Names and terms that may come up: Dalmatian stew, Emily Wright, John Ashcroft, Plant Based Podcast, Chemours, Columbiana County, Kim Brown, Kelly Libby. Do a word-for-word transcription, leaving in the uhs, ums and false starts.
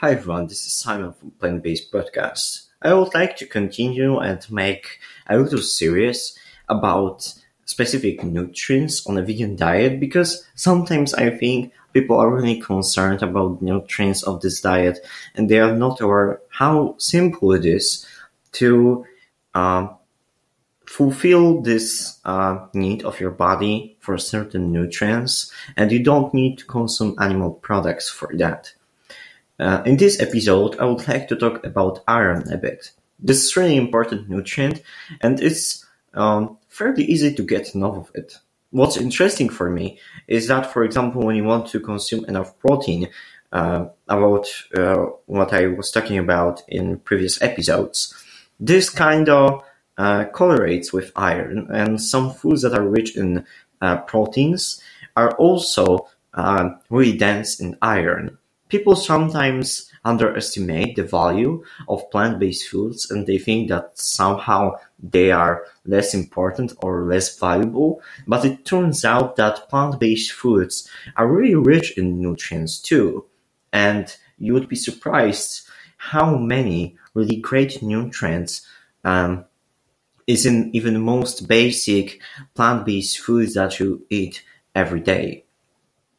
Hi everyone, this is Simon from Plant Based Podcast. I would like to continue and make a little series about specific nutrients on a vegan diet, because sometimes I think people are really concerned about the nutrients of this diet and they are not aware how simple it is to uh, fulfill this uh, need of your body for certain nutrients, and you don't need to consume animal products for that. Uh, in this episode, I would like to talk about iron a bit. This is a really important nutrient, and it's um, fairly easy to get enough of it. What's interesting for me is that, for example, when you want to consume enough protein, uh, about uh, what I was talking about in previous episodes, this kind of uh, correlates with iron, and some foods that are rich in uh, proteins are also uh, really dense in iron. People sometimes underestimate the value of plant-based foods, and they think that somehow they are less important or less valuable. But it turns out that plant-based foods are really rich in nutrients too. And you would be surprised how many really great nutrients um, is in even the most basic plant-based foods that you eat every day.